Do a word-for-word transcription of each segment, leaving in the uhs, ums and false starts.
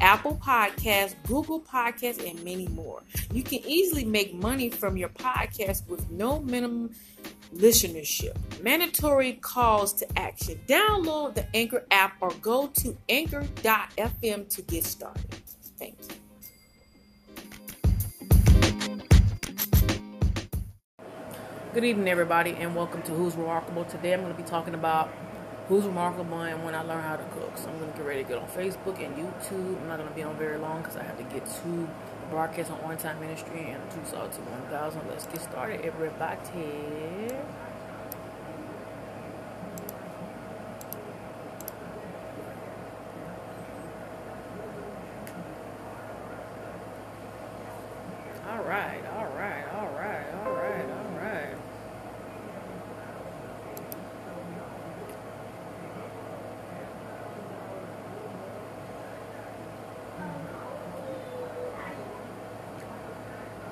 Apple Podcasts, Google Podcasts, and many more. You can easily make money from your podcast with no minimum listenership. Mandatory calls to action. Download the Anchor app or go to anchor dot f m to get started. Thank you. Good evening, everybody, and welcome to Who's Remarkable. Today I'm going to be talking about Who's Remarkable and when I learned how to cook. So I'm going to get ready to get on Facebook and YouTube. I'm not going to be on very long because I have to get to broadcast on On Time Ministry and two Saw to one thousand. Let's get started, everybody. All right, all right, all right, all right, all right.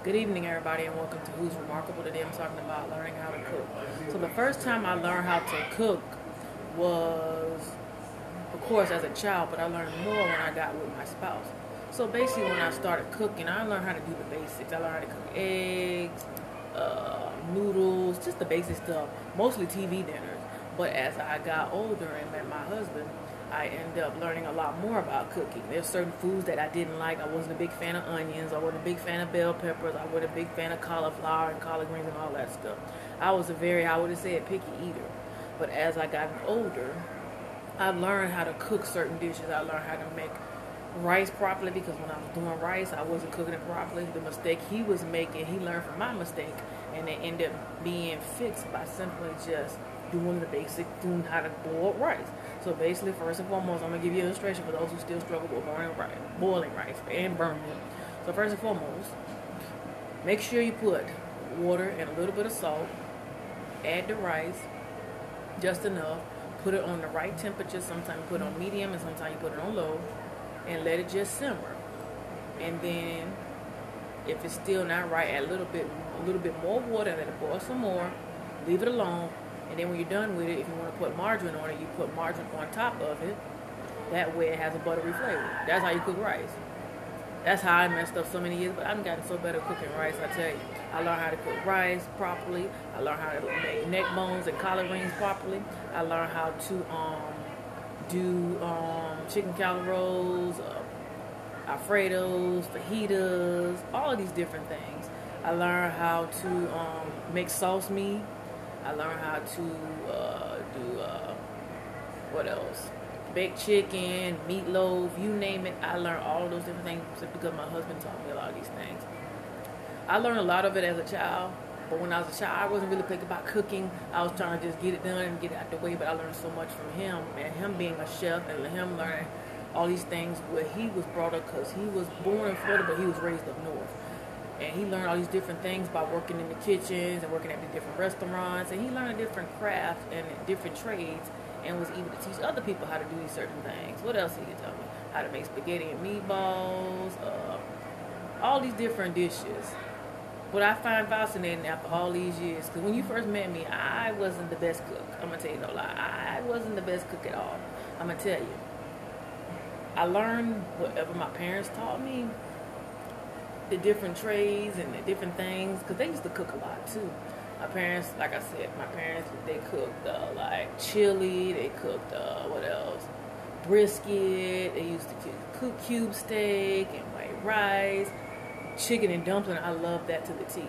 Good evening, everybody, and welcome to Who's Remarkable. Today I'm talking about learning how to cook. So the first time I learned how to cook was, of course, as a child, but I learned more when I got with my spouse. So basically when I started cooking, I learned how to do the basics. I learned how to cook eggs, uh, noodles, just the basic stuff, mostly T V dinners. But as I got older and met my husband, I ended up learning a lot more about cooking. There's certain foods that I didn't like. I wasn't a big fan of onions. I wasn't a big fan of bell peppers. I wasn't a big fan of cauliflower and collard greens and all that stuff. I was a very, I would have said, picky eater. But as I got older, I learned how to cook certain dishes. I learned how to make rice properly because when I was doing rice, I wasn't cooking it properly. The mistake he was making, he learned from my mistake, and it ended up being fixed by simply just doing the basic, doing how to boil rice. So basically, first and foremost, I'm going to give you an illustration for those who still struggle with boiling rice, boiling rice and burning it. So first and foremost, make sure you put water and a little bit of salt, add the rice, just enough, put it on the right temperature. Sometimes you put it on medium and sometimes you put it on low, and let it just simmer. And then if it's still not right, add a little bit, a little bit more water and let it boil some more, leave it alone. And then when you're done with it, if you want to put margarine on it, you put margarine on top of it. That way it has a buttery flavor. That's how you cook rice. That's how I messed up so many years, but I've gotten so better cooking rice, I tell you. I learned how to cook rice properly. I learned how to make neck bones and collard greens properly. I learned how to um, do um, chicken casseroles, uh, alfredos, fajitas, all of these different things. I learned how to um, make sauce meat. I learned how to uh, do, uh, what else? Baked chicken, meatloaf, you name it. I learned all those different things because my husband taught me a lot of these things. I learned a lot of it as a child, but when I was a child, I wasn't really thinking about cooking. I was trying to just get it done and get it out the way, but I learned so much from him, and him being a chef and him learning all these things where he was brought up because he was born in Florida, but he was raised up north. And he learned all these different things by working in the kitchens and working at the different restaurants. And he learned different crafts and different trades and was able to teach other people how to do these certain things. What else did he tell me? How to make spaghetti and meatballs, uh, all these different dishes. What I find fascinating after all these years, because when you first met me, I wasn't the best cook. I'm going to tell you no lie. I wasn't the best cook at all. I'm going to tell you. I learned whatever my parents taught me. The different trades and the different things, because they used to cook a lot too. My parents, like I said, my parents, they cooked uh, like chili, they cooked uh, what else? Brisket, they used to cook cube steak and white rice, chicken and dumpling. I love that to the T.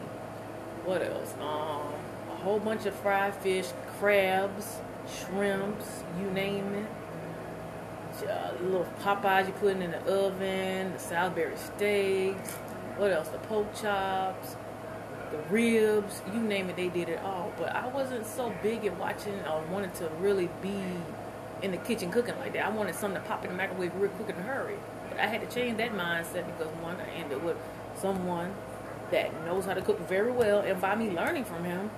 What else? Um, a whole bunch of fried fish, crabs, shrimps, you name it. Uh, little Popeyes you put in the oven, the Salisbury steaks. What else? The pork chops, the ribs, you name it, they did it all. But I wasn't so big at watching or wanted to really be in the kitchen cooking like that. I wanted something to pop in the microwave real quick in a hurry. But I had to change that mindset because, one, I ended with someone that knows how to cook very well, and by me learning from him,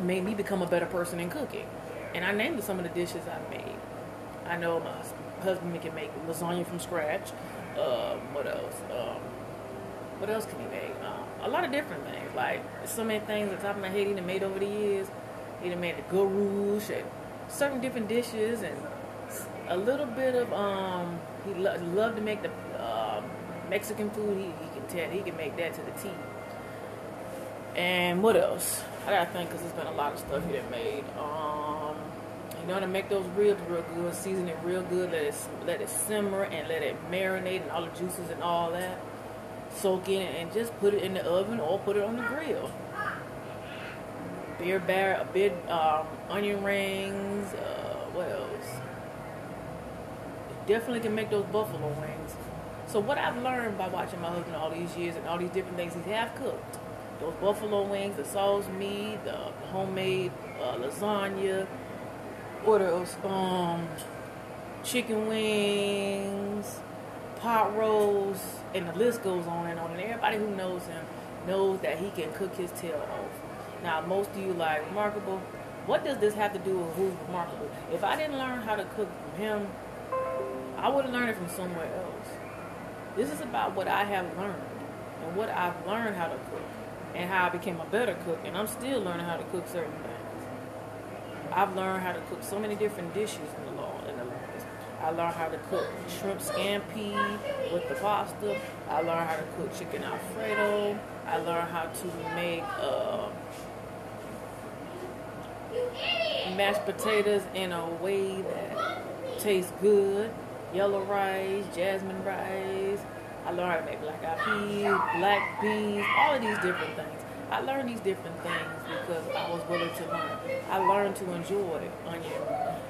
made me become a better person in cooking. And I named some of the dishes I made. I know my husband can make lasagna from scratch. Um, what else? Um, what else can he make? Um, a lot of different things. Like, so many things on top of my head he done made over the years. He done made the gurush and certain different dishes, and a little bit of, um, he lo- loved to make the uh, Mexican food. He, he can tell, he can make that to the T. And what else? I gotta think, because there's been a lot of stuff he done made. Um, you know, to make those ribs real good, season it real good, let it, let it simmer and let it marinate and all the juices and all that. Soak in it and just put it in the oven or put it on the grill. Beer bar, a bit, um, onion rings, uh, what else? Definitely can make those buffalo wings. So what I've learned by watching my husband all these years and all these different things he have cooked, those buffalo wings, the sauce, meat, the homemade uh, lasagna, what else? Um, chicken wings, pot rolls, and the list goes on and on. And everybody who knows him knows that he can cook his tail off. Now, most of you like, remarkable. What does this have to do with who's remarkable? If I didn't learn how to cook from him, I would have learned it from somewhere else. This is about what I have learned and what I've learned how to cook and how I became a better cook, and I'm still learning how to cook certain things. I've learned how to cook so many different dishes in the law. In the I learned how to cook shrimp scampi with the pasta. I learned how to cook chicken Alfredo. I learned how to make uh, mashed potatoes in a way that tastes good. Yellow rice, jasmine rice. I learned how to make black eyed peas, black beans, all of these different things. I learned these different things because I was willing to learn. I learned to enjoy onion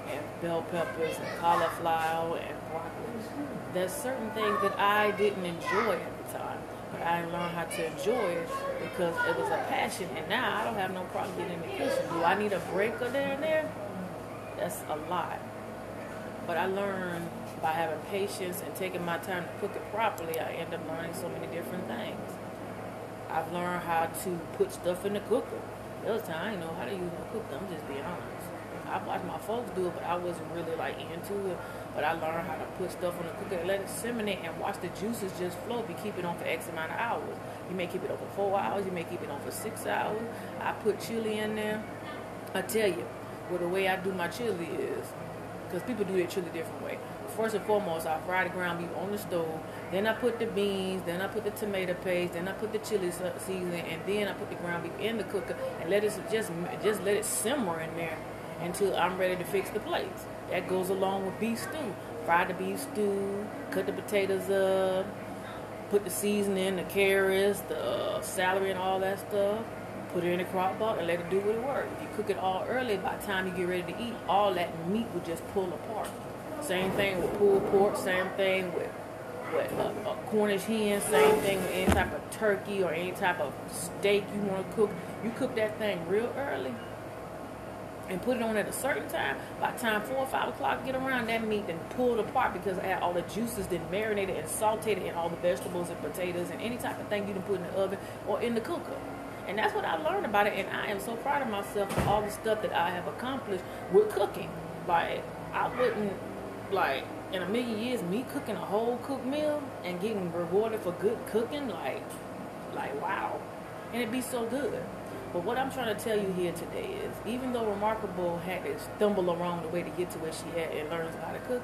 and bell peppers and cauliflower and broccoli. There's certain things that I didn't enjoy at the time, but I learned how to enjoy it because it was a passion, and now I don't have no problem getting in the kitchen. Do I need a break or there and there? That's a lot. But I learned by having patience and taking my time to cook it properly, I end up learning so many different things. I've learned how to put stuff in the cooker. The other time, I didn't know how to use my cooker. I'm just being honest. I've watched my folks do it, but I wasn't really like into it. But I learned how to put stuff on the cooker and let it simmer and watch the juices just flow. If you keep it on for X amount of hours, you may keep it on for four hours. You may keep it on for six hours. I put chili in there. I tell you, well, the way I do my chili is, because people do their chili different way. First and foremost, I fry the ground beef on the stove. Then I put the beans. Then I put the tomato paste. Then I put the chili seasoning, and then I put the ground beef in the cooker and let it just just let it simmer in there until I'm ready to fix the plates. That goes along with beef stew. Fry the beef stew. Cut the potatoes up. Put the seasoning, the carrots, the celery, and all that stuff. Put it in the crock pot and let it do what it works. If you cook it all early, by the time you get ready to eat, all that meat will just pull apart. Same thing with pulled pork, same thing with, with a, a Cornish hen, same thing with any type of turkey or any type of steak you want to cook. You cook that thing real early and put it on at a certain time. By the time four or five o'clock get around, that meat then pulled apart because I had all the juices then marinated and sauteed and all the vegetables and potatoes and any type of thing you can put in the oven or in the cooker. And that's what I learned about it, and I am so proud of myself for all the stuff that I have accomplished with cooking. Like, I wouldn't... Like, in a million years, me cooking a whole cooked meal and getting rewarded for good cooking, like, like wow. And it'd be so good. But what I'm trying to tell you here today is, even though Remarkable had to stumble around the way to get to where she had and learn how to cook,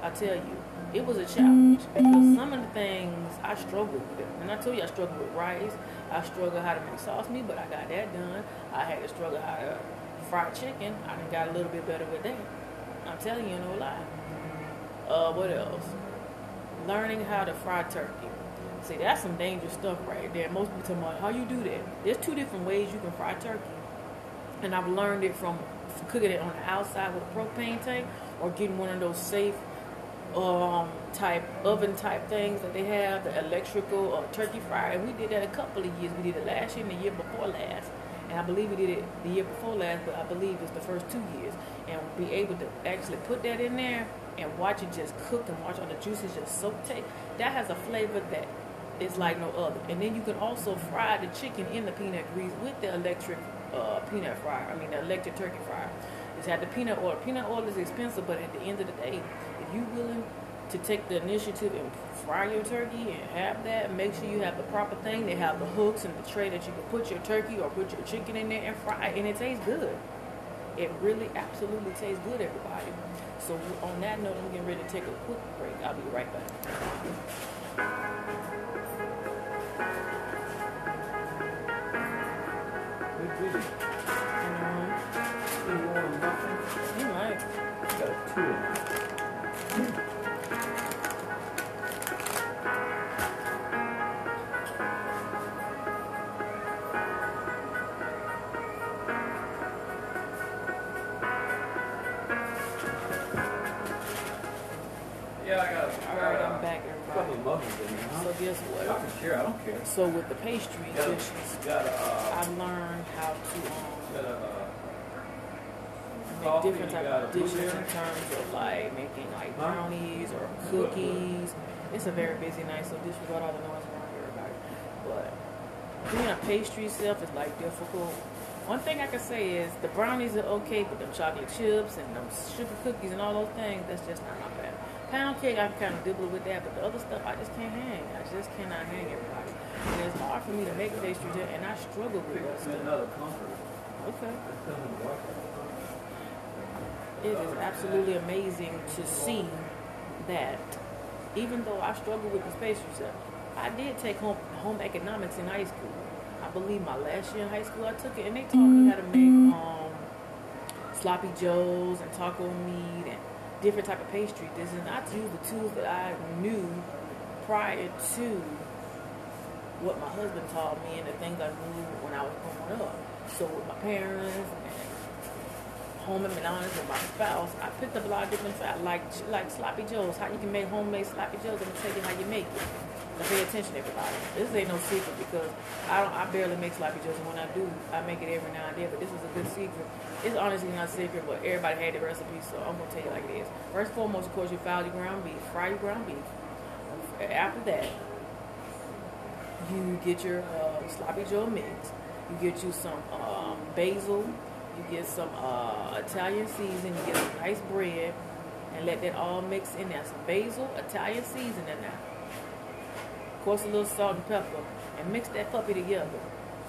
I tell you, it was a challenge. Because some of the things I struggled with. And I told you I struggled with rice. I struggled how to make sauce meat, but I got that done. I had to struggle how to fry chicken. I done got a little bit better with that. I'm telling you, no lie. Uh, what else? Learning how to fry turkey. See, that's some dangerous stuff right there. Most people tell me, how you do that? There's two different ways you can fry turkey. And I've learned it from cooking it on the outside with a propane tank or getting one of those safe um, type oven type things that they have, the electrical uh, turkey fryer. And we did that a couple of years. We did it last year and the year before last. And I believe we did it the year before last, but I believe it's the first two years. And be able to actually put that in there and watch it just cook and watch all the juices just soak take. That has a flavor that It's like no other. And then you can also fry the chicken in the peanut grease with the electric uh, peanut fryer. I mean, the electric turkey fryer. It's had the peanut oil. Peanut oil is expensive, but at the end of the day, if you're willing to take the initiative and fry your turkey and have that, make sure you have the proper thing. They have the hooks and the tray that you can put your turkey or put your chicken in there and fry it, and it tastes good. It really absolutely tastes good, everybody. So on that note, I'm getting ready to take a quick break. I'll be right back. So guess what? I don't care. I don't care. So with the pastry dishes, I learned how to um, make different types of dishes in terms of like making like brownies or cookies. It's a very busy night, so disregard all the noise around here, everybody. But being a pastry chef is like difficult. One thing I can say is the brownies are okay, but them chocolate chips and them sugar cookies and all those things, that's just not my bag. Pound cake, I'm kind of dibbling with that, but the other stuff, I just can't hang. I just cannot hang, everybody. And it's hard for me to make pastries, and I struggle with that stuff. Another comfort. Okay. It is absolutely amazing to see that, even though I struggle with this pastry stuff, I did take home home economics in high school. I believe my last year in high school, I took it, and they taught me how to make um, sloppy joes and taco meat and different type of pastry dishes, and I use the tools that I knew prior to what my husband taught me and the things I knew when I was growing up. So with my parents and home and menages with my spouse, I picked up a lot of different stuff, like like sloppy joes, how you can make homemade sloppy joes. I'm gonna tell you how you make it. Now pay attention, everybody. This ain't no secret because I don't I barely make sloppy joes, and when I do, I make it every now and then. But this is a good secret. It's honestly not secret, but everybody had their recipe, so I'm going to tell you like it is. First and foremost, of course, you fry your ground beef. Fry your ground beef. After that, you get your uh, sloppy joe mix. You get you some um, basil. You get some uh, Italian seasoning. You get some nice bread. And let that all mix in there. Some basil, Italian seasoning in there. Of course, a little salt and pepper. And mix that puppy together.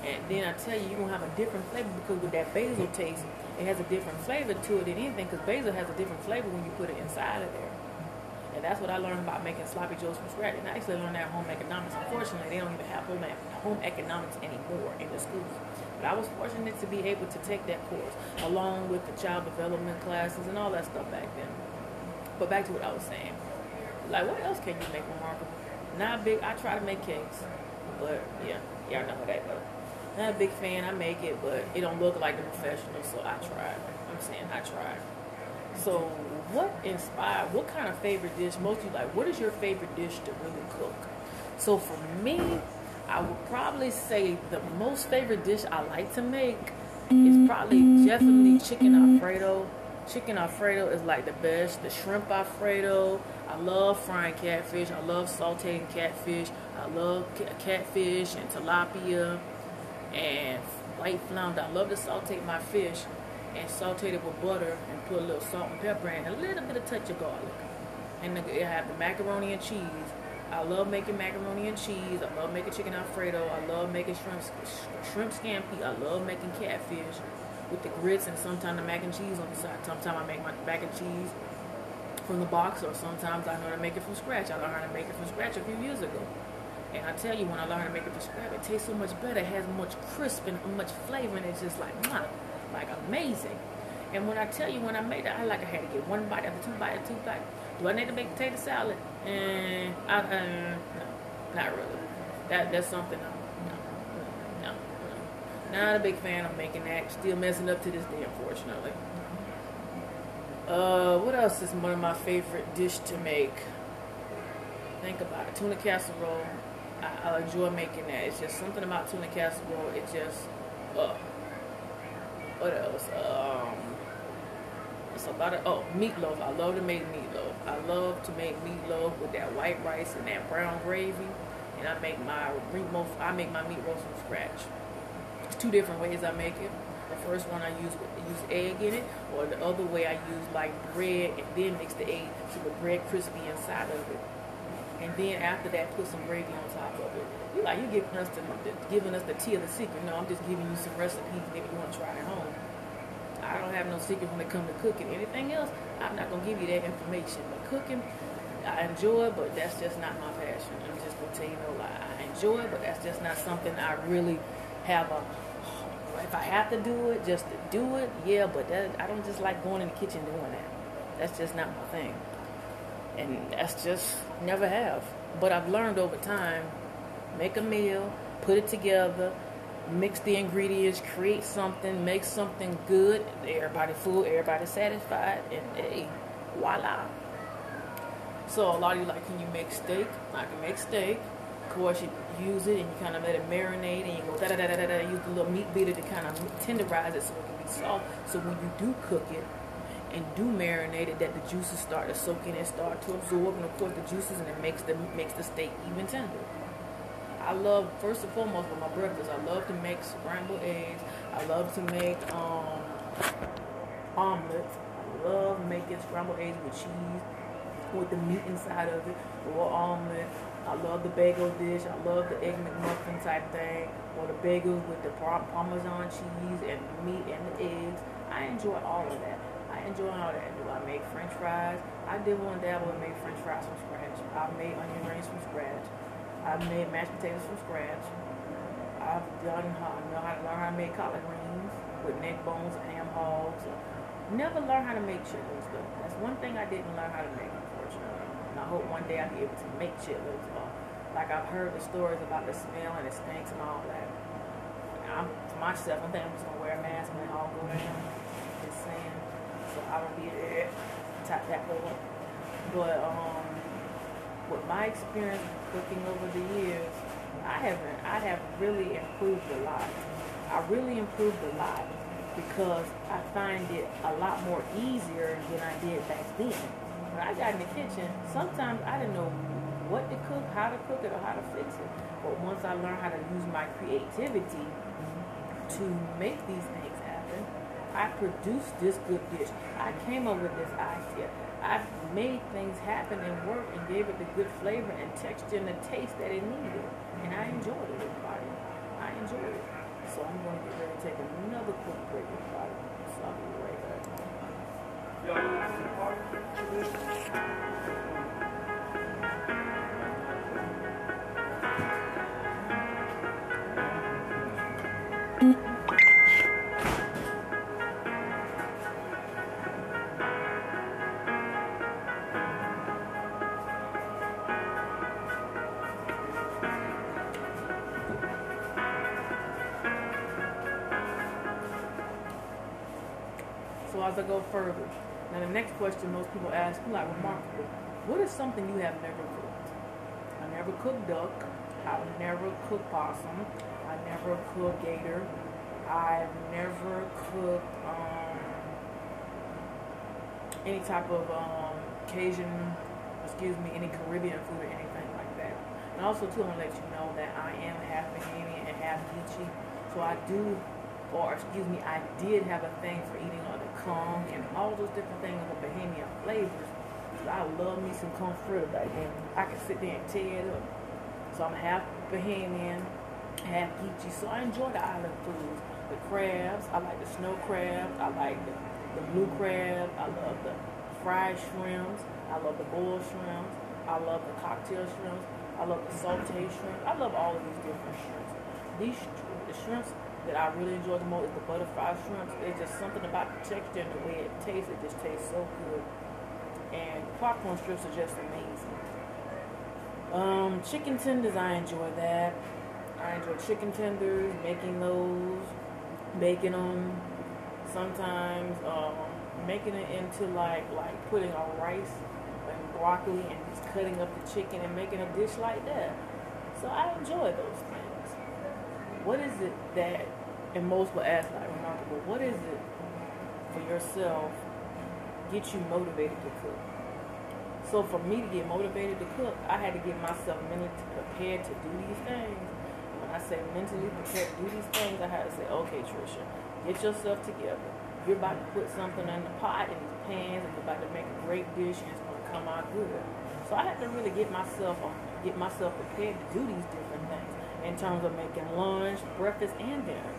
And then I tell you, you're going to have a different flavor because with that basil taste, it has a different flavor to it than anything because basil has a different flavor when you put it inside of there. And that's what I learned about making sloppy joes from scratch. And I actually learned that home economics. Unfortunately, they don't even have home, home economics anymore in the schools. But I was fortunate to be able to take that course along with the child development classes and all that stuff back then. But back to what I was saying. Like, what else can you make remarkable? Not big. I try to make cakes. But, yeah, y'all know how that goes. Not a big fan, I make it, but it don't look like a professional, so I tried. I'm saying I tried. So what inspired, what kind of favorite dish, most of you like, what is your favorite dish to really cook? So for me, I would probably say the most favorite dish I like to make is probably definitely chicken Alfredo. Chicken Alfredo is like the best. The shrimp Alfredo. I love frying catfish. I love sauteing catfish. I love catfish and tilapia. And white flounder. I love to saute my fish and saute it with butter and put a little salt and pepper and a little bit of touch of garlic. And I have the macaroni and cheese. I love making macaroni and cheese. I love making chicken Alfredo. I love making shrimp shrimp scampi. I love making catfish with the grits and sometimes the mac and cheese on the side. Sometimes I make my mac and cheese from the box, or sometimes I know how to make it from scratch. I learned how to make it from scratch a few years ago. And I tell you, when I learn how to make it from scratch, it tastes so much better. It has much crisp and much flavor, and it's just like, wow, like amazing. And when I tell you, when I made that, I like I had to get one bite after two bites, two bites. Do I need to make potato salad? And I, uh, no, not really. That that's something. No, no, no. Not a big fan of making that. Still messing up to this day, unfortunately. Uh, what else is one of my favorite dish to make? Think about it. Tuna casserole. I enjoy making that. It's just something about tuna casserole. It just, uh, what else? Um, it's a lot of, oh, meatloaf. I love to make meatloaf. I love to make meatloaf with that white rice and that brown gravy. and I make my meat roast. I make my meat roast from scratch. It's two different ways I make it. The first one I use use egg in it, or the other way I use like bread and then mix the egg so the bread crispy inside of it. And then after that, put some gravy on top of it. You like you giving us the, the giving us the tea of the secret. No, I'm just giving you some recipes if you want to try it at home. I don't have no secret when it comes to cooking. Anything else, I'm not gonna give you that information. But cooking, I enjoy, but that's just not my passion. I'm just gonna tell you no lie. I enjoy it, but that's just not something I really have a. If I have to do it, just to do it, yeah. But that, I don't just like going in the kitchen doing that. That's just not my thing. And that's just never have. But I've learned over time, make a meal, put it together, mix the ingredients, create something, make something good. Everybody full, everybody satisfied, and hey, voila. So a lot of you like, can you make steak? I can make steak. Of course, you use it and you kind of let it marinate, and you go da da da da da. Use the little meat beater to kind of tenderize it so it can be soft. So when you do cook it and do marinate it, that the juices start to soak in and start to absorb, and of course the juices, and it makes the makes the steak even tender. I love, first and foremost, with my breakfast, I love to make scrambled eggs. I love to make um, omelets. I love making scrambled eggs with cheese, with the meat inside of it, or omelet. I love the bagel dish. I love the egg McMuffin type thing, or the bagels with the Parmesan cheese and the meat and the eggs. I enjoy all of that. I enjoy all that. Do I make French fries? I did one dabble and made French fries from scratch. I made onion rings from scratch. I made mashed potatoes from scratch. I've done how I know how to learn how to make collard greens with neck bones, ham hogs. Never learned how to make chitlins though. That's one thing I didn't learn how to make, unfortunately. And I hope one day I'll be able to make chitlins. Like I've heard the stories about the smell and the stinks and all that. I'm to myself, I think I'm just gonna wear a mask when it all go down. Just saying. So I don't be there, type that way. But um, with my experience cooking over the years, I haven't, I have really improved a lot. I really improved a lot because I find it a lot more easier than I did back then. When I got in the kitchen, sometimes I didn't know what to cook, how to cook it, or how to fix it. But once I learned how to use my creativity to make these things happen, I produced this good dish. I came up with this idea. I made things happen and work and gave it the good flavor and texture and the taste that it needed. And I enjoyed it, everybody. I enjoyed it. So I'm going to get ready to take another quick break, everybody. So I'll be right back. As I go further, now the next question most people ask, like, remarkable, what is something you have never cooked? I never cooked duck, I've never cooked possum, I never cooked gator, I've never cooked um, any type of um, Cajun, excuse me, any Caribbean food or anything like that. And also too, I want to let you know that I am half Bahamian and half Geechee, so I do, or excuse me, I did have a thing for eating all the Kong and all those different things with Bahamian flavors. So I love me some Kong fritter back then. I can sit there and tear it up. So I'm half Bahamian, half Geechee. So I enjoy the island foods, the crabs. I like the snow crabs. I like the, the blue crab. I love the fried shrimps. I love the boiled shrimps. I love the cocktail shrimps. I love the sauteed shrimps. I love all of these different shrimps. These the shrimps that I really enjoy the most is the butterfly shrimps. It's just something about the texture and the way it tastes. It just tastes so good. And popcorn strips are just amazing. Um, chicken tenders, I enjoy that. I enjoy chicken tenders, making those, baking them. Sometimes um, making it into like like putting on rice and broccoli and just cutting up the chicken and making a dish like that. So I enjoy those things. What is it that, and most will ask, like, remarkable, what is it for yourself get you motivated to cook? So for me to get motivated to cook, I had to get myself mentally prepared to do these things. When I say mentally prepared to do these things, I had to say, okay, Trisha, get yourself together. You're about to put something in the pot, in these pans, and you're about to make a great dish, and it's going to come out good. So I had to really get myself on, get myself prepared to do these different things in terms of making lunch, breakfast, and dinner.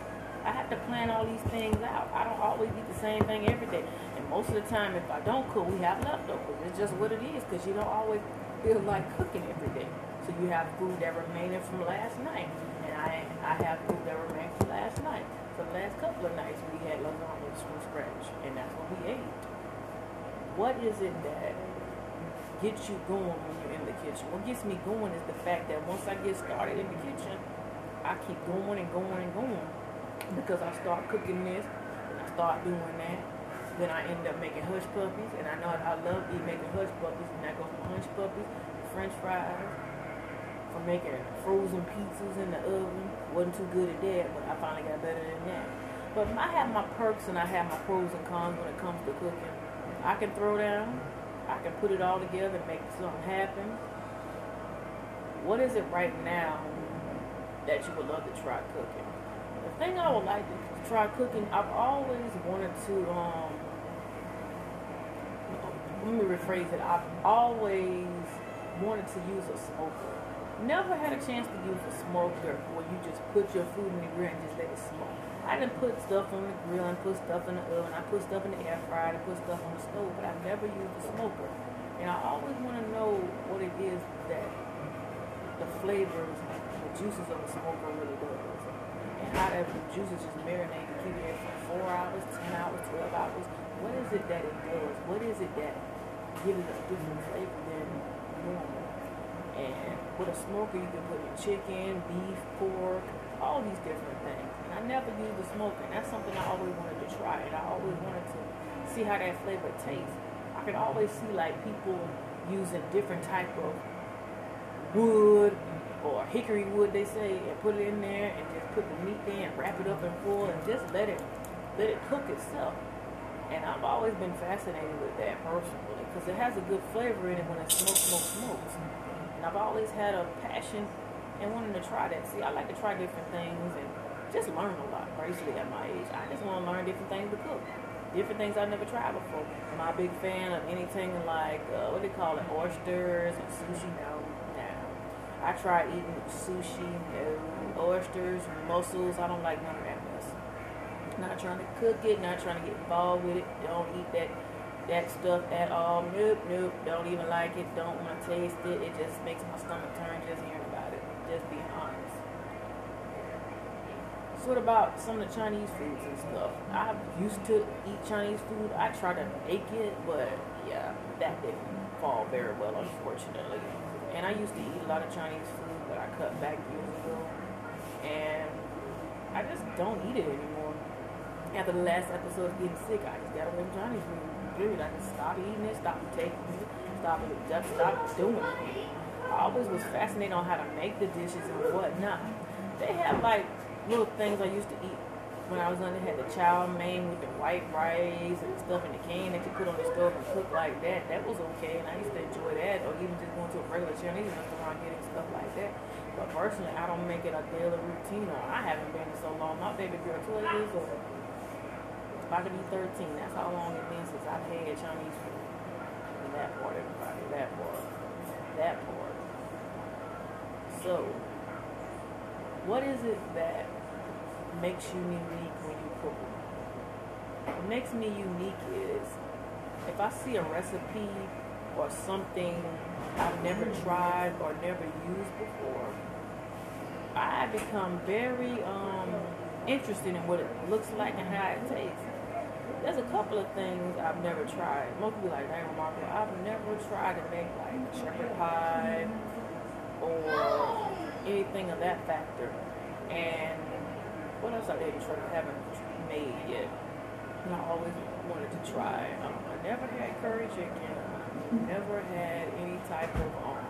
I had to plan all these things out. I don't always eat the same thing every day. And most of the time, if I don't cook, we have leftovers. It's just what it is, because you don't always feel like cooking every day. So you have food that remained from last night. And I I have food that remained from last night. For the last couple of nights, we had lasagna from scratch. And that's what we ate. What is it that gets you going when you're in the kitchen? What gets me going is the fact that once I get started in the kitchen, I keep going and going and going. Because I start cooking this, and I start doing that, then I end up making hush puppies, and I know I love eating making hush puppies, and I go from hush puppies to French fries, from making frozen pizzas in the oven. Wasn't too good at that, but I finally got better than that. But I have my perks and I have my pros and cons when it comes to cooking. I can throw down, I can put it all together and make something happen. What is it right now that you would love to try cooking? The thing I would like to try cooking, I've always wanted to, um, let me rephrase it, I've always wanted to use a smoker. Never had a chance to use a smoker where you just put your food in the grill and just let it smoke. I done put stuff on the grill and put stuff in the oven, I put stuff in the air fryer, I put stuff on the stove, but I've never used a smoker. And I always want to know what it is that the flavors, the juices of a smoker really does. How that juices just marinate and keep it for four hours, ten hours, twelve hours. What is it that it does? What is it that gives it a different flavor than normal? And with a smoker, you can put in chicken, beef, pork, all these different things. And I never used a smoker, and that's something I always wanted to try. And I always wanted to see how that flavor tastes. I can always see like people using different type of wood or hickory wood, they say, and put it in there and just put the meat there and wrap it up in foil and just let it let it cook itself. And I've always been fascinated with that personally, because it has a good flavor in it when it smokes, smokes, smokes. And I've always had a passion and wanted to try that. See, I like to try different things and just learn a lot, basically, at my age. I just want to learn different things to cook. Different things I've never tried before. I'm not a big fan of anything like, uh, what do they call it, oysters and sushi now. I try eating sushi, oysters, mussels. I don't like none of that mess. Not trying to cook it, not trying to get involved with it. Don't eat that that stuff at all. Nope, nope. Don't even like it. Don't want to taste it. It just makes my stomach turn just hearing about it. Just being honest. So what about some of the Chinese foods and stuff? I used to eat Chinese food. I tried to make it, but yeah, that didn't fall very well, unfortunately. And I used to eat a lot of Chinese food, but I cut back years ago. And I just don't eat it anymore. After the last episode of getting sick, I just got away from Chinese food. Period. I just stopped eating it, stopped taking it, stopped, just stopped doing it. I always was fascinated on how to make the dishes and whatnot. They have like little things I used to eat when I was under. They had the chow mein with the white rice and stuff in the can that you put on the stove and cook like that. That was okay, and I used to enjoy that, or even just going to a regular Chinese restaurant getting stuff like that. But personally, I don't make it a daily routine, or I haven't been in so long. My baby girl, twelve years old, about to be thirteen. That's how long it's been since I've had Chinese food. And that part, everybody, that part, that part. So, what is it that makes you unique when you cook? What makes me unique is if I see a recipe or something I've never tried or never used before, I become very um, interested in what it looks like and how it tastes. There's a couple of things I've never tried. Most people like, dang, remarkable. I've never tried to make like shepherd pie or anything of that factor. And what else I didn't try, I haven't made yet? And I always wanted to try. Um, I never had curry chicken. I never had any type of um,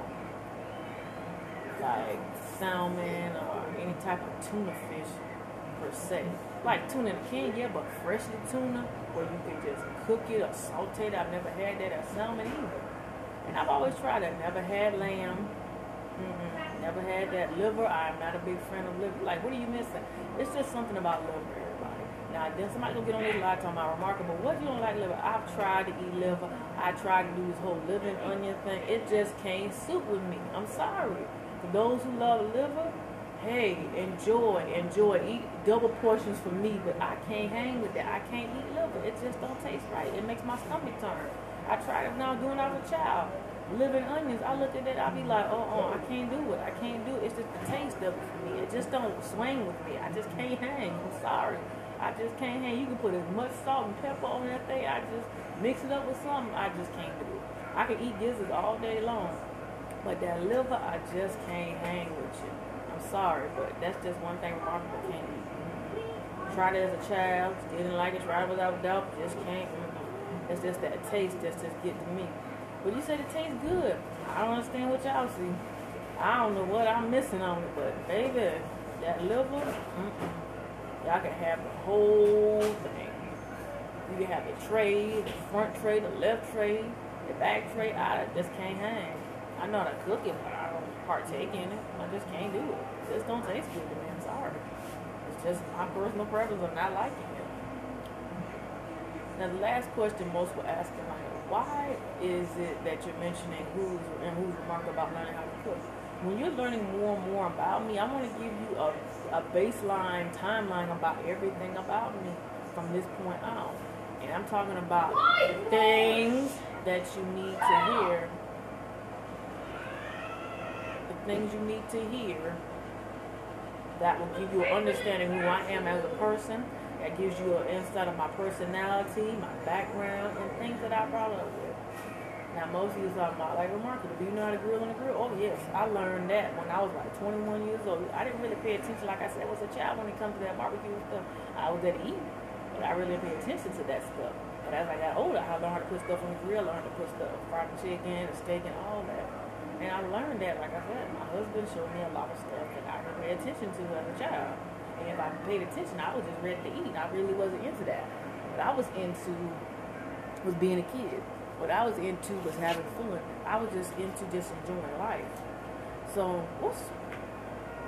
like salmon or any type of tuna fish per se. Like tuna in a can, yeah, but freshly tuna where you can just cook it or saute it. I've never had that, or salmon either. And I've always tried that. Never had lamb. Mm-mm. Never had that. Liver, I'm not a big friend of liver. Like, what are you missing? It's just something about liver, everybody. Now, then somebody will get on this live talking about remarkable. What if you don't like liver? I've tried to eat liver. I tried to do this whole liver and onion thing. It just can't suit with me. I'm sorry. For those who love liver, hey, enjoy, enjoy. Eat double portions for me, but I can't hang with that. I can't eat liver. It just don't taste right. It makes my stomach turn. I tried it when I was doing it as a child. Liver and onions, I look at that, I be like, oh, uh, I can't do it. I can't do it. It's just the taste of it for me. It just don't swing with me. I just can't hang. I'm sorry. I just can't hang. You can put as much salt and pepper on that thing. I just mix it up with something. I just can't do it. I can eat gizzards all day long, but that liver, I just can't hang with you. I'm sorry, but that's just one thing remarkable can't eat. Mm-hmm. Tried it as a child, didn't like it, tried it without doubt, just can't. Mm-hmm. It's just that taste that's just getting to me. But you said it tastes good. I don't understand what y'all see. I don't know what I'm missing on it, but baby, that liver, mm-mm. Y'all can have the whole thing. You can have the tray, the front tray, the left tray, the back tray. I just can't hang. I know how to cook it, but I don't partake in it. I just can't do it. It just don't taste good to me. I'm sorry. It's just my personal preference of not liking it. Now, the last question most were asking, like, why is it that you're mentioning who's and who's remarkable about learning how to cook? When you're learning more and more about me, I want to give you a, a baseline timeline about everything about me from this point on. And I'm talking about the things that you need to hear. The things you need to hear that will give you an understanding who I am as a person. That gives you an insight of my personality, my background, and things that I brought up with. Now, most of you are talking about, like, remarkable. Do you know how to grill on a grill? Oh, yes. I learned that when I was, like, twenty-one years old. I didn't really pay attention, like I said, I was a child when it comes to that barbecue and stuff. I was at eating, but I really didn't pay attention to that stuff. But as I got older, I learned how to put stuff on the grill, learned to put stuff, fried chicken, steak, and all that. And I learned that, like I said, my husband showed me a lot of stuff that I didn't pay attention to as a child. And if I paid attention, I was just ready to eat. I really wasn't into that. What I was into was being a kid. What I was into was having fun. I was just into just enjoying life. So what's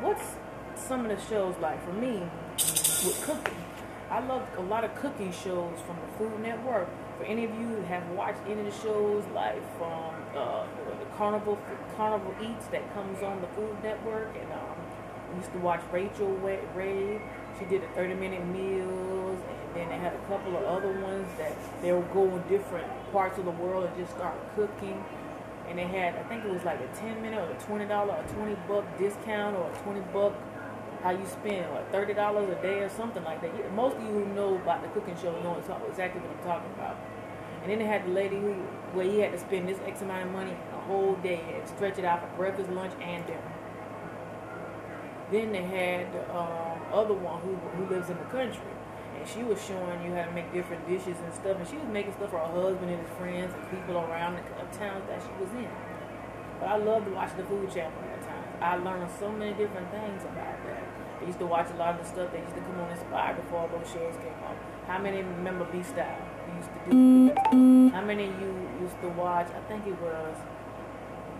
what's some of the shows like for me with cooking? I love a lot of cooking shows from the Food Network. For any of you who have watched any of the shows, like from uh, the Carnival Carnival Eats that comes on the Food Network, and um, I used to watch Rachel Ray. She did the thirty minute meals, and then they had a couple of other ones that they would go in different parts of the world and just start cooking. And they had, I think it was like a ten minute or a twenty dollar or twenty buck discount or a twenty buck how you spend or thirty dollars a day or something like that. Most of you who know about the cooking show know exactly what I'm talking about. And then they had the lady who, where you had to spend this X amount of money a whole day and stretch it out for breakfast, lunch, and dinner. Then they had the um, other one who who lives in the country, and she was showing you how to make different dishes and stuff, and she was making stuff for her husband and his friends and people around the towns that she was in. But I loved to watch the Food Channel at times. I learned so many different things about that. I used to watch a lot of the stuff that used to come on Aspire before those shows came on. How many remember B-Style? We used to do. How many of you used to watch? I think it was,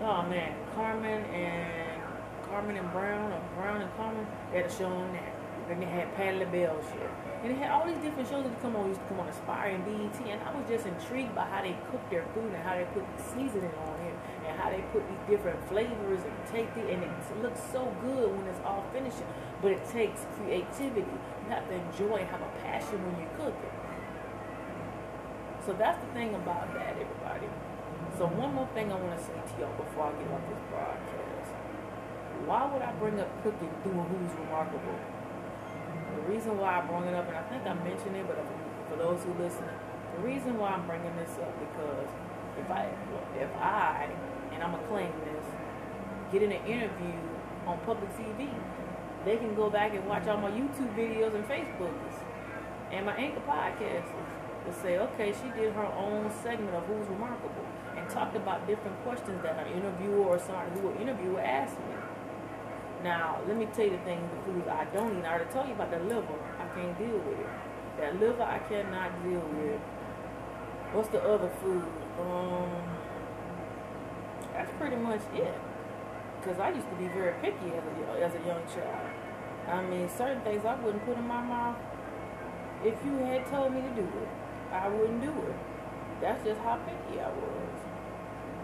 oh man, Carmen and. Carmen and Brown, or Brown and Carmen, they had a show on that. Then they had Patti LaBelle shit. And they had all these different shows that come on, used to come on Aspire and B E T, and I was just intrigued by how they cook their food and how they put the seasoning on it and how they put these different flavors and take it, and it looks so good when it's all finished, but it takes creativity. You have to enjoy and have a passion when you cook it. So that's the thing about that, everybody. So one more thing I want to say to y'all before I get off this broadcast. Why would I bring up cooking through Who's Remarkable? The reason why I bring it up, and I think I mentioned it, but for those who listen, the reason why I'm bringing this up because if I, if I, and I'm gonna claim this, get in an interview on public T V, they can go back and watch all my YouTube videos and Facebooks and my Anchor podcasts to say, okay, she did her own segment of Who's Remarkable and talked about different questions that an interviewer or someone who an interviewer asked me. Now, let me tell you the thing, the foods I don't eat. I already told you about the liver. I can't deal with it. That liver, I cannot deal with. What's the other food? Um, that's pretty much it. Because I used to be very picky as a, as a young child. I mean, certain things I wouldn't put in my mouth if you had told me to do it. I wouldn't do it. That's just how picky I was.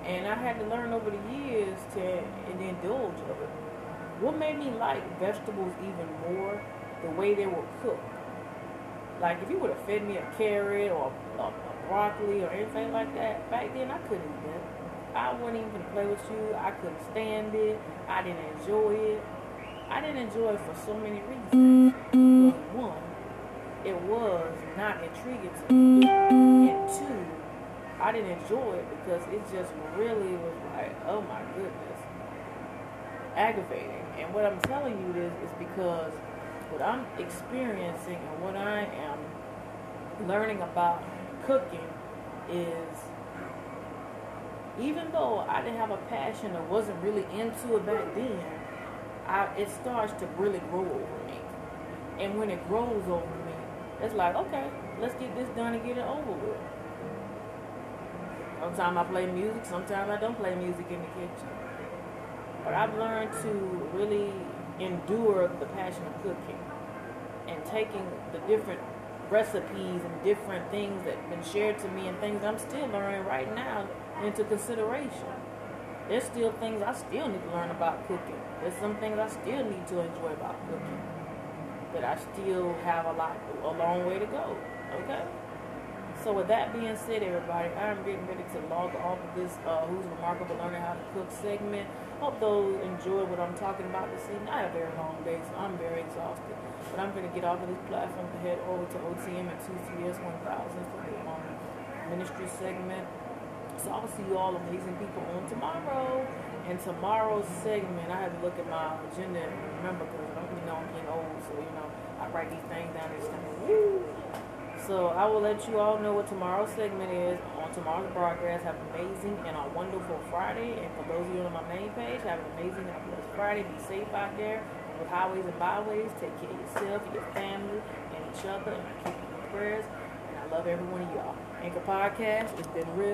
And I had to learn over the years to and indulge of it. What made me like vegetables even more, the way they were cooked. Like, if you would have fed me a carrot or a, a broccoli or anything like that, back then I couldn't even. I wouldn't even play with you. I couldn't stand it. I didn't enjoy it. I didn't enjoy it for so many reasons. Because one, it was not intriguing to me. And two, I didn't enjoy it because it just really was like, oh my goodness, aggravating. And what I'm telling you this is because what I'm experiencing and what I am learning about cooking is, even though I didn't have a passion or wasn't really into it back then, I, it starts to really grow over me. And when it grows over me, it's like, okay, let's get this done and get it over with. Sometimes I play music, sometimes I don't play music in the kitchen. But I've learned to really endure the passion of cooking and taking the different recipes and different things that have been shared to me and things that I'm still learning right now into consideration. There's still things I still need to learn about cooking. There's some things I still need to enjoy about cooking that I still have a lot, a long way to go. Okay? So with that being said, everybody, I'm getting ready to log off of this uh, Who's Remarkable Learning How to Cook segment. Hope those enjoy what I'm talking about this evening. I had a very long day, so I'm very exhausted. But I'm going to get off of this platform to head over to O T M at two C S one thousand for the um, ministry segment. So I'll see you all amazing people on tomorrow. And tomorrow's segment, I had to look at my agenda and remember, because I don't, you know, I'm getting old, so, you know, I write these things down and stuff. Woo! So I will let you all know what tomorrow's segment is on tomorrow's broadcast. Have an amazing and a wonderful Friday. And for those of you on my main page, have an amazing and a blessed Friday. Be safe out there with highways and byways. Take care of yourself, your family, and each other. And I keep you in prayers. And I love every one of y'all. Anchor Podcast, it's been real.